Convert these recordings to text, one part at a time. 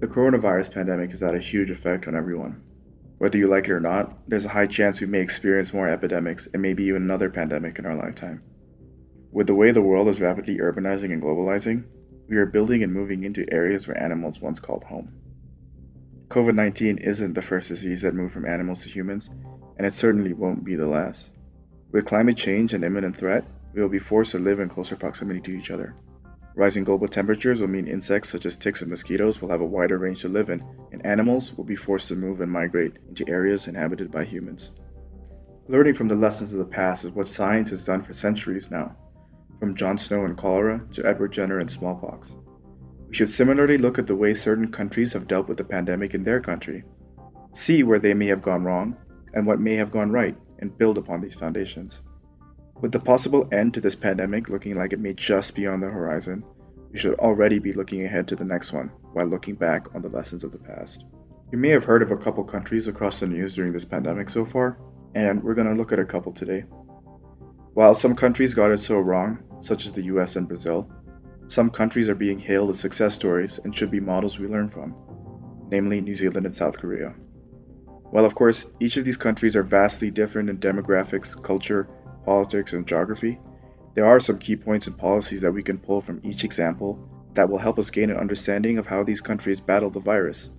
The coronavirus pandemic has had a huge effect on everyone. Whether you like it or not, there's a high chance we may experience more epidemics and maybe even another pandemic in our lifetime. With the way the world is rapidly urbanizing and globalizing, we are building and moving into areas where animals once called home. COVID-19 isn't the first disease that moved from animals to humans, and it certainly won't be the last. With climate change an imminent threat, we will be forced to live in closer proximity to each other. Rising global temperatures will mean insects such as ticks and mosquitoes will have a wider range to live in, and animals will be forced to move and migrate into areas inhabited by humans. Learning from the lessons of the past is what science has done for centuries now, from John Snow and cholera to Edward Jenner and smallpox. We should similarly look at the way certain countries have dealt with the pandemic in their country, see where they may have gone wrong and what may have gone right, and build upon these foundations. With the possible end to this pandemic looking like it may just be on the horizon, we should already be looking ahead to the next one while looking back on the lessons of the past. You may have heard of a couple countries across the news during this pandemic so far, and we're going to look at a couple today. While some countries got it so wrong, such as the US and Brazil, some countries are being hailed as success stories and should be models we learn from, namely New Zealand and South Korea. While of course each of these countries are vastly different in demographics, culture, politics, and geography, there are some key points and policies that we can pull from each example that will help us gain an understanding of how these countries battle the virus.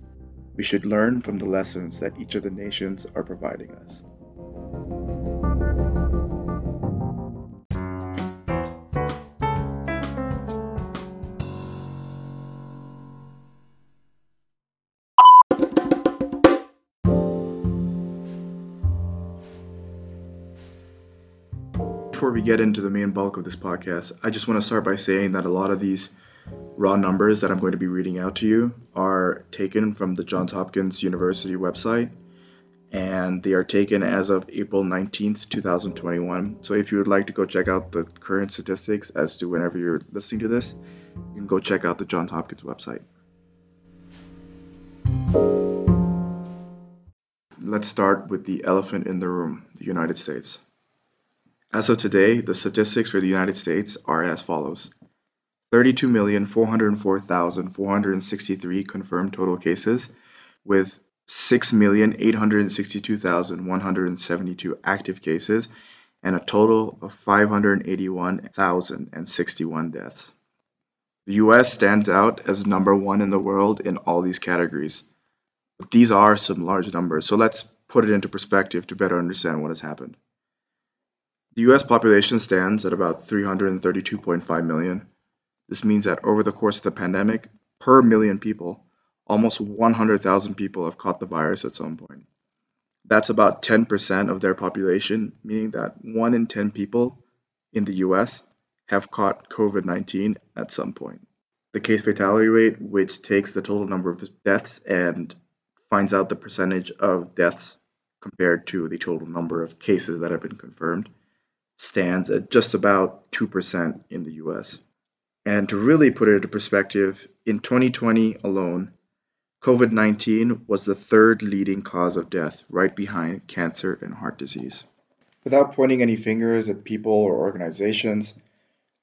We should learn from the lessons that each of the nations are providing us. Before we get into the main bulk of this podcast, I just want to start by saying that a lot of these raw numbers that I'm going to be reading out to you are taken from the Johns Hopkins University website, and they are taken as of April 19th, 2021. So if you would like to go check out the current statistics as to whenever you're listening to this, you can go check out the Johns Hopkins website. Let's start with the elephant in the room, the United States. As of today, the statistics for the United States are as follows. 32,404,463 confirmed total cases, with 6,862,172 active cases, and a total of 581,061 deaths. The U.S. stands out as number one in the world in all these categories. But these are some large numbers, so let's put it into perspective to better understand what has happened. The U.S. population stands at about 332.5 million. This means that over the course of the pandemic, per million people, almost 100,000 people have caught the virus at some point. That's about 10% of their population, meaning that 1 in 10 people in the U.S. have caught COVID-19 at some point. The case fatality rate, which takes the total number of deaths and finds out the percentage of deaths compared to the total number of cases that have been confirmed, stands at just about 2% in the US. And to really put it into perspective, in 2020 alone, COVID-19 was the third leading cause of death, right behind cancer and heart disease. Without pointing any fingers at people or organizations,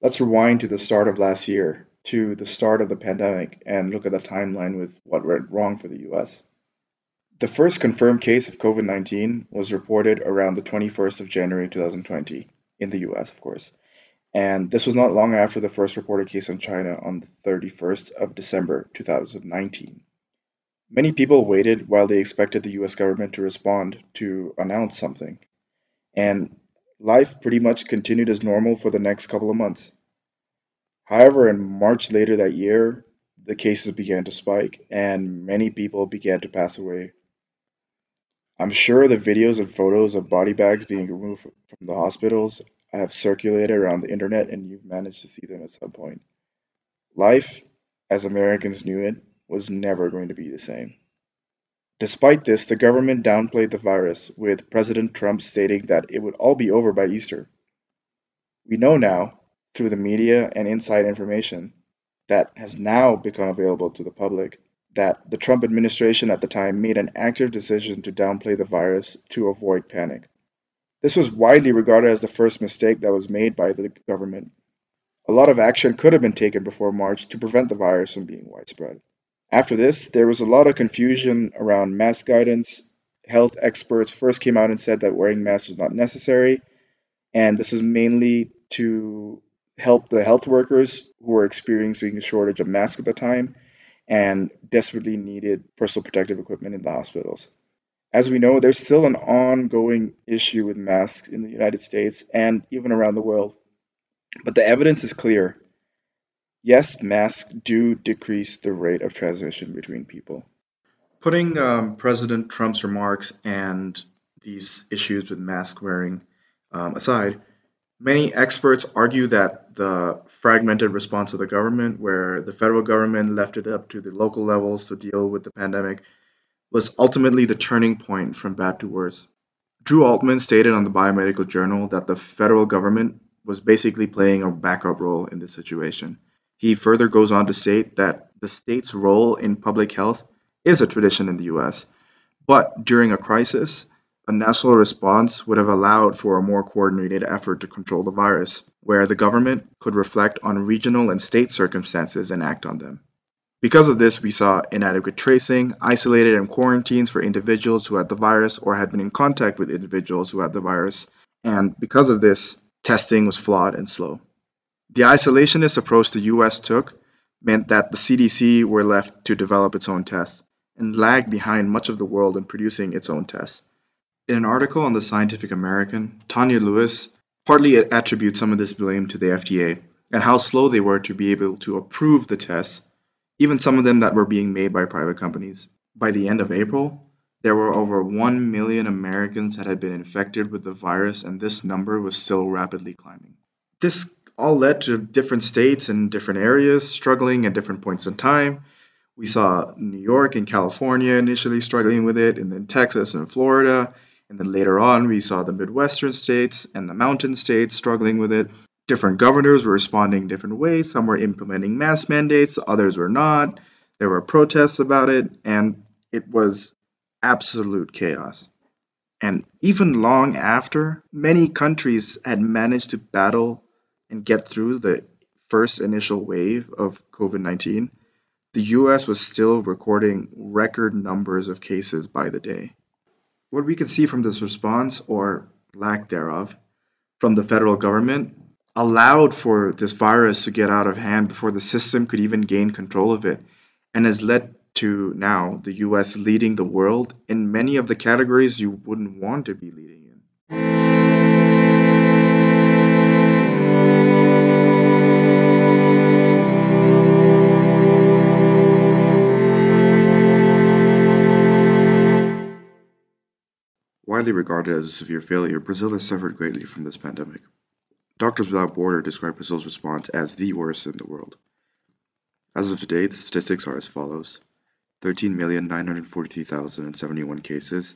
let's rewind to the start of last year, to the start of the pandemic, and look at the timeline with what went wrong for the US. The first confirmed case of COVID-19 was reported around the 21st of January 2020, in the US, of course. And this was not long after the first reported case in China on the 31st of December 2019. Many people waited while they expected the US government to respond to announce something. And life pretty much continued as normal for the next couple of months. However, in March later that year, the cases began to spike and many people began to pass away. I'm sure the videos and photos of body bags being removed from the hospitals have circulated around the internet, and you've managed to see them at some point. Life, as Americans knew it, was never going to be the same. Despite this, the government downplayed the virus, with President Trump stating that it would all be over by Easter. We know now, through the media and inside information that has now become available to the public, that the Trump administration at the time made an active decision to downplay the virus to avoid panic. This was widely regarded as the first mistake that was made by the government. A lot of action could have been taken before March to prevent the virus from being widespread. After this, there was a lot of confusion around mask guidance. Health experts first came out and said that wearing masks was not necessary. And this is mainly to help the health workers who were experiencing a shortage of masks at the time and desperately needed personal protective equipment in the hospitals. As we know, there's still an ongoing issue with masks in the United States and even around the world. But the evidence is clear. Yes, masks do decrease the rate of transmission between people. Putting President Trump's remarks and these issues with mask wearing aside, many experts argue that the fragmented response of the government, where the federal government left it up to the local levels to deal with the pandemic, was ultimately the turning point from bad to worse. Drew Altman stated on the Biomedical Journal that the federal government was basically playing a backup role in this situation. He further goes on to state that the state's role in public health is a tradition in the U.S., but during a crisis, a national response would have allowed for a more coordinated effort to control the virus, where the government could reflect on regional and state circumstances and act on them. Because of this, we saw inadequate tracing, isolated and quarantines for individuals who had the virus or had been in contact with individuals who had the virus, and because of this, testing was flawed and slow. The isolationist approach the U.S. took meant that the CDC were left to develop its own tests and lagged behind much of the world in producing its own tests. In an article on the Scientific American, Tanya Lewis partly attributes some of this blame to the FDA and how slow they were to be able to approve the tests, even some of them that were being made by private companies. By the end of April, there were over 1 million Americans that had been infected with the virus, and this number was still rapidly climbing. This all led to different states and different areas struggling at different points in time. We saw New York and California initially struggling with it, and then Texas and Florida. And then later on, we saw the Midwestern states and the mountain states struggling with it. Different governors were responding different ways. Some were implementing mask mandates, others were not. There were protests about it, and it was absolute chaos. And even long after, many countries had managed to battle and get through the first initial wave of COVID-19, the US was still recording record numbers of cases by the day. What we can see from this response, or lack thereof, from the federal government allowed for this virus to get out of hand before the system could even gain control of it, and has led to now the U.S. leading the world in many of the categories you wouldn't want to be leading in. Widely regarded as a severe failure, Brazil has suffered greatly from this pandemic. Doctors Without Borders describe Brazil's response as the worst in the world. As of today, the statistics are as follows: 13,943,071 cases,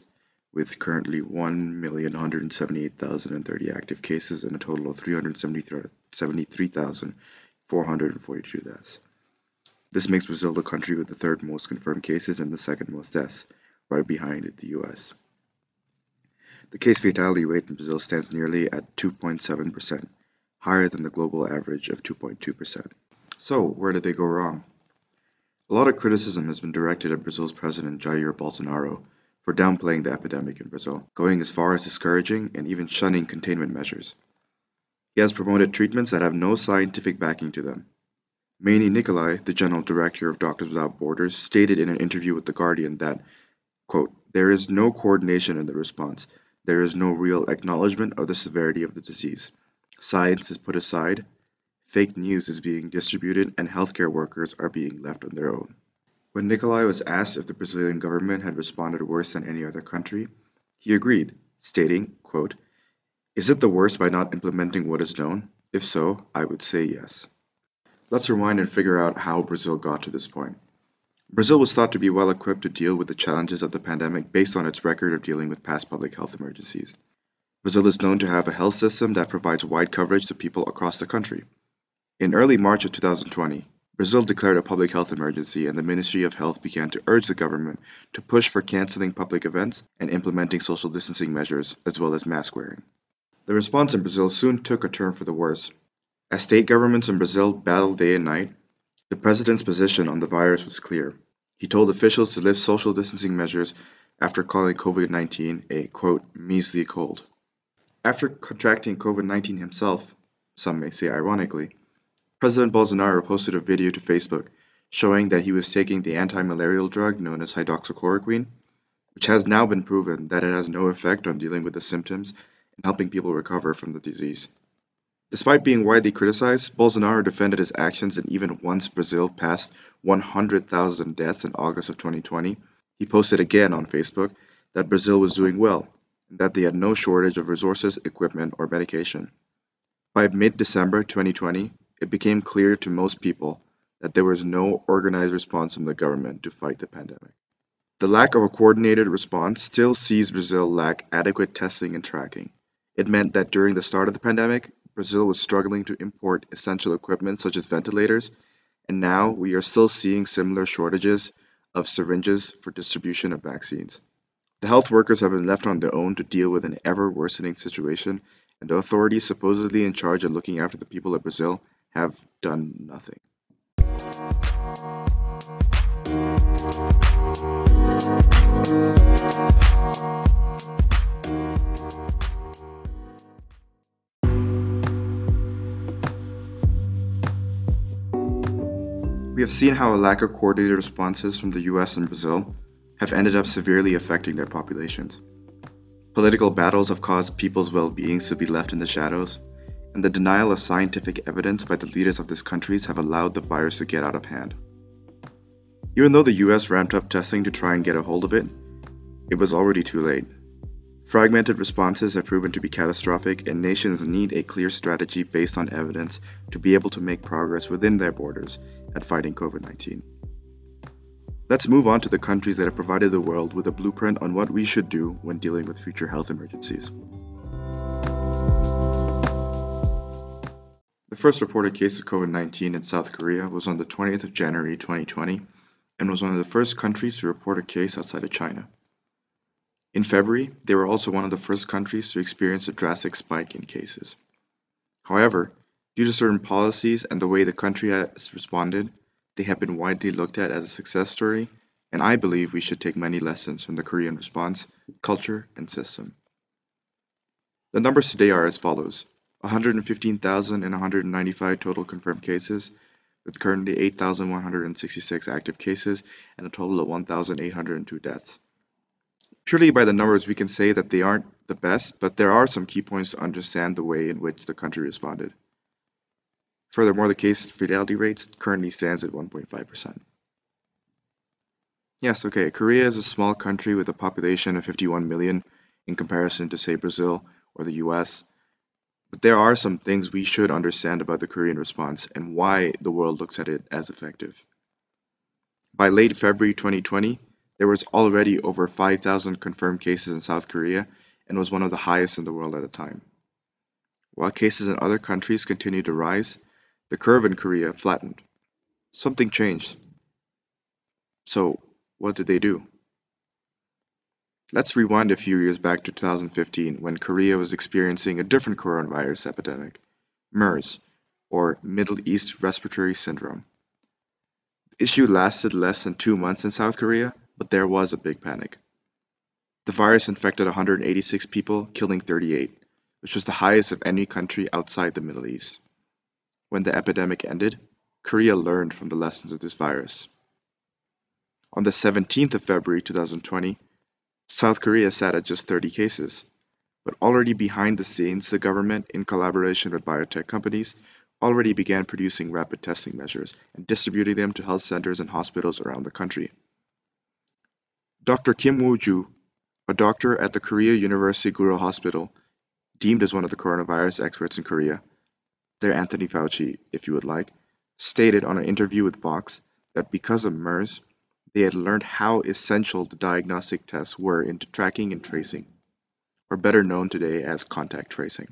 with currently 1,178,030 active cases and a total of 373,442 deaths. This makes Brazil the country with the third most confirmed cases and the second most deaths, right behind the U.S. The case fatality rate in Brazil stands nearly at 2.7%, higher than the global average of 2.2%. So, where did they go wrong? A lot of criticism has been directed at Brazil's president Jair Bolsonaro for downplaying the epidemic in Brazil, going as far as discouraging and even shunning containment measures. He has promoted treatments that have no scientific backing to them. Mani Nikolai, the general director of Doctors Without Borders, stated in an interview with The Guardian that, quote, "There is no coordination in the response. There is no real acknowledgement of the severity of the disease. Science is put aside, fake news is being distributed, and healthcare workers are being left on their own." When Nikolai was asked if the Brazilian government had responded worse than any other country, he agreed, stating, quote, "Is it the worst by not implementing what is known? If so, I would say yes." Let's rewind and figure out how Brazil got to this point. Brazil was thought to be well equipped to deal with the challenges of the pandemic based on its record of dealing with past public health emergencies. Brazil is known to have a health system that provides wide coverage to people across the country. In early March of 2020, Brazil declared a public health emergency, and the Ministry of Health began to urge the government to push for canceling public events and implementing social distancing measures, as well as mask wearing. The response in Brazil soon took a turn for the worse. As state governments in Brazil battled day and night, the president's position on the virus was clear. He told officials to lift social distancing measures after calling COVID-19 a, quote, measly cold. After contracting COVID-19 himself, some may say ironically, President Bolsonaro posted a video to Facebook showing that he was taking the anti-malarial drug known as hydroxychloroquine, which has now been proven that it has no effect on dealing with the symptoms and helping people recover from the disease. Despite being widely criticized, Bolsonaro defended his actions, and even once Brazil passed 100,000 deaths in August of 2020, he posted again on Facebook that Brazil was doing well, and that they had no shortage of resources, equipment, or medication. By mid-December 2020, it became clear to most people that there was no organized response from the government to fight the pandemic. The lack of a coordinated response still sees Brazil lack adequate testing and tracking. It meant that during the start of the pandemic, Brazil was struggling to import essential equipment such as ventilators, and now we are still seeing similar shortages of syringes for distribution of vaccines. The health workers have been left on their own to deal with an ever-worsening situation, and the authorities supposedly in charge of looking after the people of Brazil have done nothing. We have seen how a lack of coordinated responses from the US and Brazil have ended up severely affecting their populations. Political battles have caused people's well-beings to be left in the shadows, and the denial of scientific evidence by the leaders of these countries have allowed the virus to get out of hand. Even though the US ramped up testing to try and get a hold of it, it was already too late. Fragmented responses have proven to be catastrophic, and nations need a clear strategy based on evidence to be able to make progress within their borders at fighting COVID-19. Let's move on to the countries that have provided the world with a blueprint on what we should do when dealing with future health emergencies. The first reported case of COVID-19 in South Korea was on the 20th of January 2020 and was one of the first countries to report a case outside of China. In February, they were also one of the first countries to experience a drastic spike in cases. However, due to certain policies and the way the country has responded, they have been widely looked at as a success story, and I believe we should take many lessons from the Korean response, culture, and system. The numbers today are as follows: 115,195 total confirmed cases, with currently 8,166 active cases and a total of 1,802 deaths. Purely by the numbers, we can say that they aren't the best, but there are some key points to understand the way in which the country responded. Furthermore, the case fatality rate currently stands at 1.5%. Yes, okay, Korea is a small country with a population of 51 million in comparison to, say, Brazil or the US. But there are some things we should understand about the Korean response and why the world looks at it as effective. By late February 2020, there was already over 5,000 confirmed cases in South Korea and was one of the highest in the world at the time. While cases in other countries continued to rise, the curve in Korea flattened. Something changed. So, what did they do? Let's rewind a few years back to 2015, when Korea was experiencing a different coronavirus epidemic, MERS, or Middle East Respiratory Syndrome. The issue lasted less than 2 months in South Korea, but there was a big panic. The virus infected 186 people, killing 38, which was the highest of any country outside the Middle East. When the epidemic ended, Korea learned from the lessons of this virus. On the 17th of February 2020, South Korea sat at just 30 cases, but already behind the scenes, the government, in collaboration with biotech companies, already began producing rapid testing measures and distributing them to health centers and hospitals around the country. Dr. Kim Woo-joo, a doctor at the Korea University Guro Hospital, deemed as one of the coronavirus experts in Korea, their Anthony Fauci, if you would like, stated on an interview with Vox that because of MERS, they had learned how essential the diagnostic tests were in tracking and tracing, or better known today as contact tracing.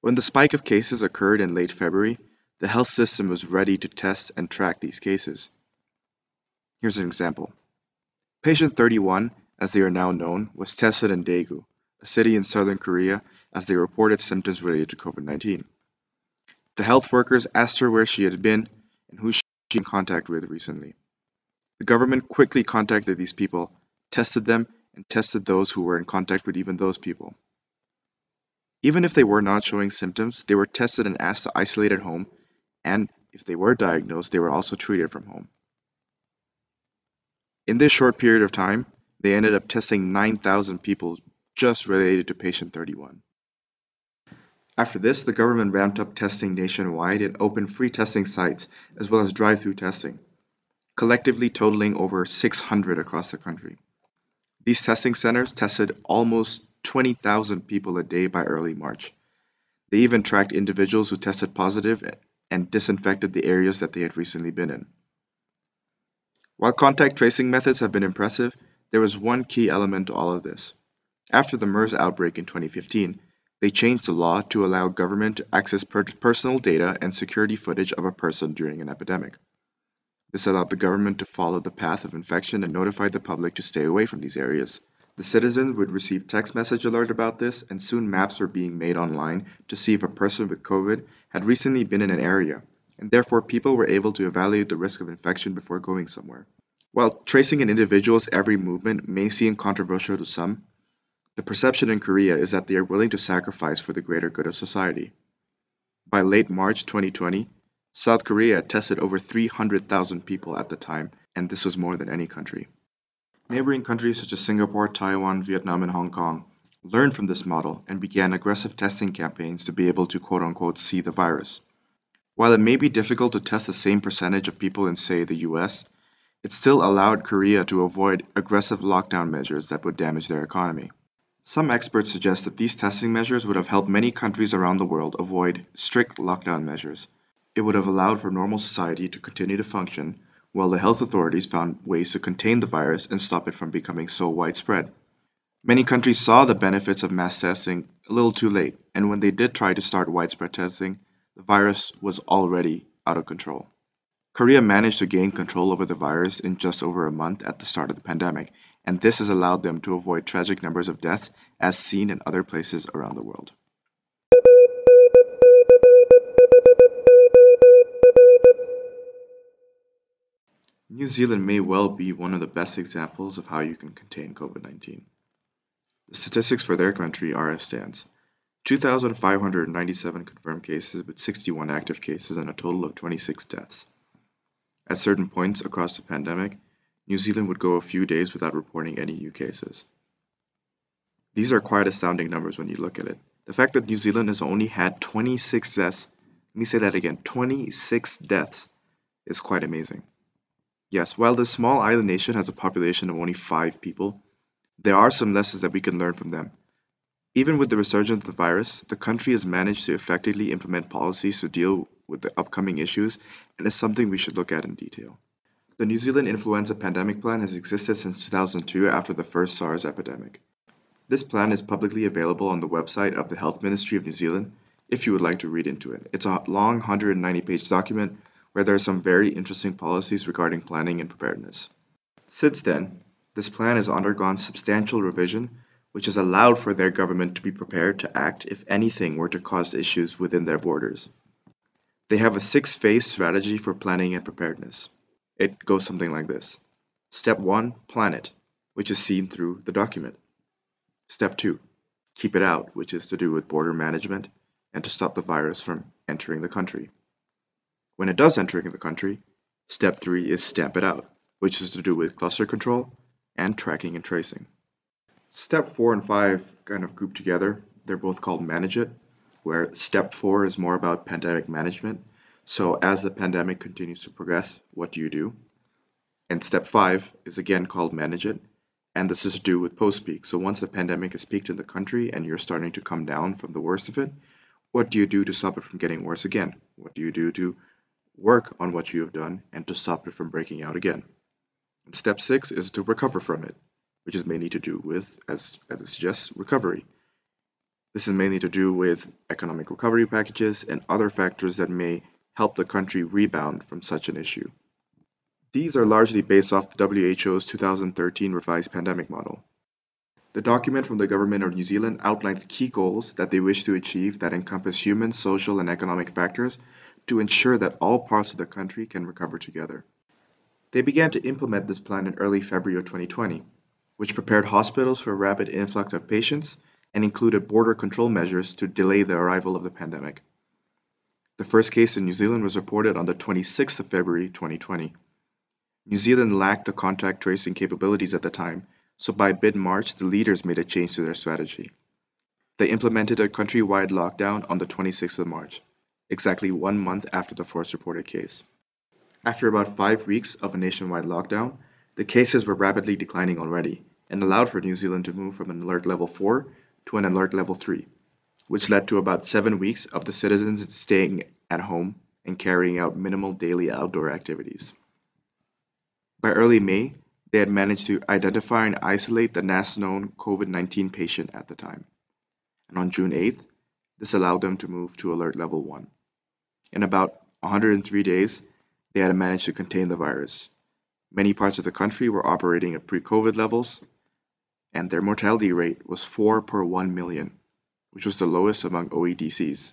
When the spike of cases occurred in late February, the health system was ready to test and track these cases. Here's an example. Patient 31, as they are now known, was tested in Daegu, a city in southern Korea, as they reported symptoms related to COVID-19. The health workers asked her where she had been and who she was in contact with recently. The government quickly contacted these people, tested them, and tested those who were in contact with even those people. Even if they were not showing symptoms, they were tested and asked to isolate at home, and if they were diagnosed, they were also treated from home. In this short period of time, they ended up testing 9,000 people just related to Patient 31. After this, the government ramped up testing nationwide and opened free testing sites as well as drive-through testing, collectively totaling over 600 across the country. These testing centers tested almost 20,000 people a day by early March. They even tracked individuals who tested positive and disinfected the areas that they had recently been in. While contact tracing methods have been impressive, there was one key element to all of this. After the MERS outbreak in 2015, they changed the law to allow government to access personal data and security footage of a person during an epidemic. This allowed the government to follow the path of infection and notified the public to stay away from these areas. The citizens would receive text message alert about this, and soon maps were being made online to see if a person with COVID had recently been in an area, and therefore people were able to evaluate the risk of infection before going somewhere. While tracing an individual's every movement may seem controversial to some, the perception in Korea is that they are willing to sacrifice for the greater good of society. By late March 2020, South Korea tested over 300,000 people at the time, and this was more than any country. Neighboring countries such as Singapore, Taiwan, Vietnam, and Hong Kong learned from this model and began aggressive testing campaigns to be able to quote-unquote see the virus. While it may be difficult to test the same percentage of people in, say, the US, it still allowed Korea to avoid aggressive lockdown measures that would damage their economy. Some experts suggest that these testing measures would have helped many countries around the world avoid strict lockdown measures. It would have allowed for normal society to continue to function, while the health authorities found ways to contain the virus and stop it from becoming so widespread. Many countries saw the benefits of mass testing a little too late, and when they did try to start widespread testing, the virus was already out of control. Korea managed to gain control over the virus in just over a month at the start of the pandemic, and this has allowed them to avoid tragic numbers of deaths as seen in other places around the world. New Zealand may well be one of the best examples of how you can contain COVID-19. The statistics for their country are as stands: 2,597 confirmed cases with 61 active cases and a total of 26 deaths. At certain points across the pandemic, New Zealand would go a few days without reporting any new cases. These are quite astounding numbers when you look at it. The fact that New Zealand has only had 26 deaths, let me say that again, 26 deaths, is quite amazing. Yes, while this small island nation has a population of only 5 people, there are some lessons that we can learn from them. Even with the resurgence of the virus, the country has managed to effectively implement policies to deal with the upcoming issues, and is something we should look at in detail. The New Zealand Influenza Pandemic Plan has existed since 2002 after the first SARS epidemic. This plan is publicly available on the website of the Health Ministry of New Zealand if you would like to read into it. It's a long 190-page document where there are some very interesting policies regarding planning and preparedness. Since then, this plan has undergone substantial revision, which has allowed for their government to be prepared to act if anything were to cause issues within their borders. They have a 6-phase strategy for planning and preparedness. It goes something like this. Step 1, plan it, which is seen through the document. Step 2, keep it out, which is to do with border management and to stop the virus from entering the country. When it does enter the country, step 3 is stamp it out, which is to do with cluster control and tracking and tracing. Step 4 and 5 kind of group together. They're both called manage it, where step 4 is more about pandemic management. So as the pandemic continues to progress, what do? And step 5 is again called manage it, and this is to do with post-peak. So once the pandemic has peaked in the country and you're starting to come down from the worst of it, what do you do to stop it from getting worse again? What do you do to work on what you have done and to stop it from breaking out again? And step 6 is to recover from it, which is mainly to do with, as it suggests, recovery. This is mainly to do with economic recovery packages and other factors that may help the country rebound from such an issue. These are largely based off the WHO's 2013 revised pandemic model. The document from the government of New Zealand outlines key goals that they wish to achieve that encompass human, social, and economic factors to ensure that all parts of the country can recover together. They began to implement this plan in early February of 2020, which prepared hospitals for a rapid influx of patients and included border control measures to delay the arrival of the pandemic. The first case in New Zealand was reported on the 26th of February 2020. New Zealand lacked the contact tracing capabilities at the time, so by mid-March, the leaders made a change to their strategy. They implemented a countrywide lockdown on the 26th of March, exactly 1 month after the first reported case. After about 5 weeks of a nationwide lockdown, the cases were rapidly declining already and allowed for New Zealand to move from an alert level 4 to an alert level 3, which led to about 7 weeks of the citizens staying at home and carrying out minimal daily outdoor activities. By early May, they had managed to identify and isolate the last known COVID-19 patient at the time. And on June 8th, this allowed them to move to alert level 1. In about 103 days, they had managed to contain the virus. Many parts of the country were operating at pre-COVID levels, and their mortality rate was 4 per 1 million, which was the lowest among OEDCs,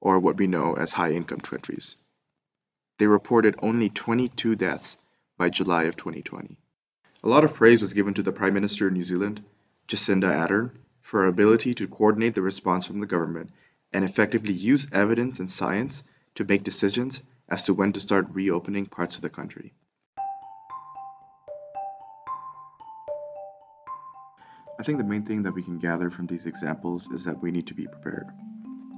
or what we know as high-income countries. They reported only 22 deaths by July of 2020. A lot of praise was given to the Prime Minister of New Zealand, Jacinda Ardern, for her ability to coordinate the response from the government and effectively use evidence and science to make decisions as to when to start reopening parts of the country. I think the main thing that we can gather from these examples is that we need to be prepared.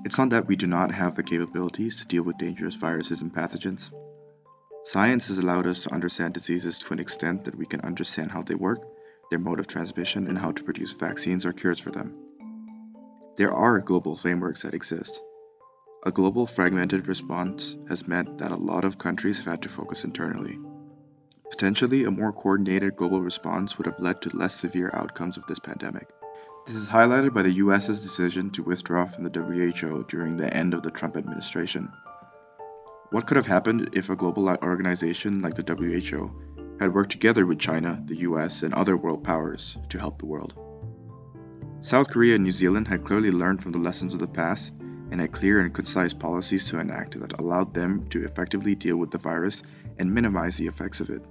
It's not that we do not have the capabilities to deal with dangerous viruses and pathogens. Science has allowed us to understand diseases to an extent that we can understand how they work, their mode of transmission, and how to produce vaccines or cures for them. There are global frameworks that exist. A global fragmented response has meant that a lot of countries have had to focus internally. Potentially, a more coordinated global response would have led to less severe outcomes of this pandemic. This is highlighted by the US's decision to withdraw from the WHO during the end of the Trump administration. What could have happened if a global organization like the WHO had worked together with China, the US, and other world powers to help the world? South Korea and New Zealand had clearly learned from the lessons of the past and had clear and concise policies to enact that allowed them to effectively deal with the virus and minimize the effects of it.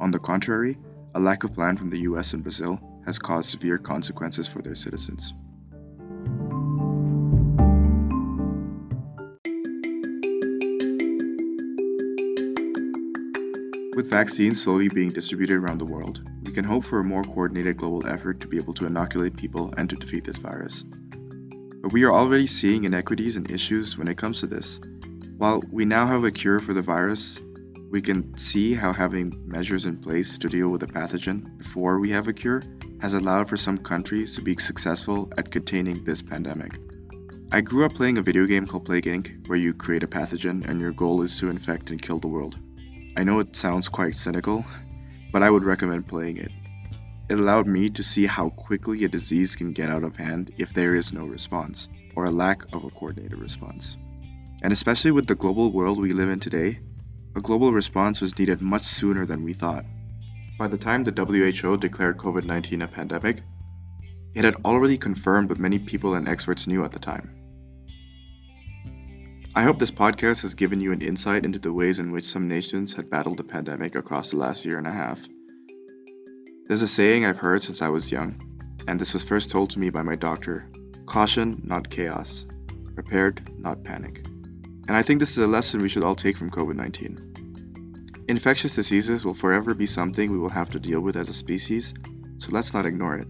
On the contrary, a lack of plan from the US and Brazil has caused severe consequences for their citizens. With vaccines slowly being distributed around the world, we can hope for a more coordinated global effort to be able to inoculate people and to defeat this virus. But we are already seeing inequities and issues when it comes to this. While we now have a cure for the virus, we can see how having measures in place to deal with the pathogen before we have a cure has allowed for some countries to be successful at containing this pandemic. I grew up playing a video game called Plague Inc., where you create a pathogen and your goal is to infect and kill the world. I know it sounds quite cynical, but I would recommend playing it. It allowed me to see how quickly a disease can get out of hand if there is no response, or a lack of a coordinated response. And especially with the global world we live in today, a global response was needed much sooner than we thought. By the time the WHO declared COVID-19 a pandemic, it had already confirmed what many people and experts knew at the time. I hope this podcast has given you an insight into the ways in which some nations had battled the pandemic across the last year and a half. There's a saying I've heard since I was young, and this was first told to me by my doctor: caution, not chaos. Prepared, not panic. And I think this is a lesson we should all take from COVID-19. Infectious diseases will forever be something we will have to deal with as a species, so let's not ignore it.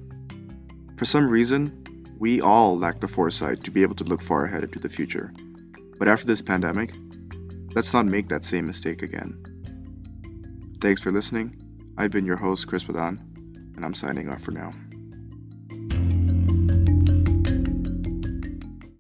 For some reason, we all lack the foresight to be able to look far ahead into the future. But after this pandemic, let's not make that same mistake again. Thanks for listening. I've been your host, Chris Padon, and I'm signing off for now.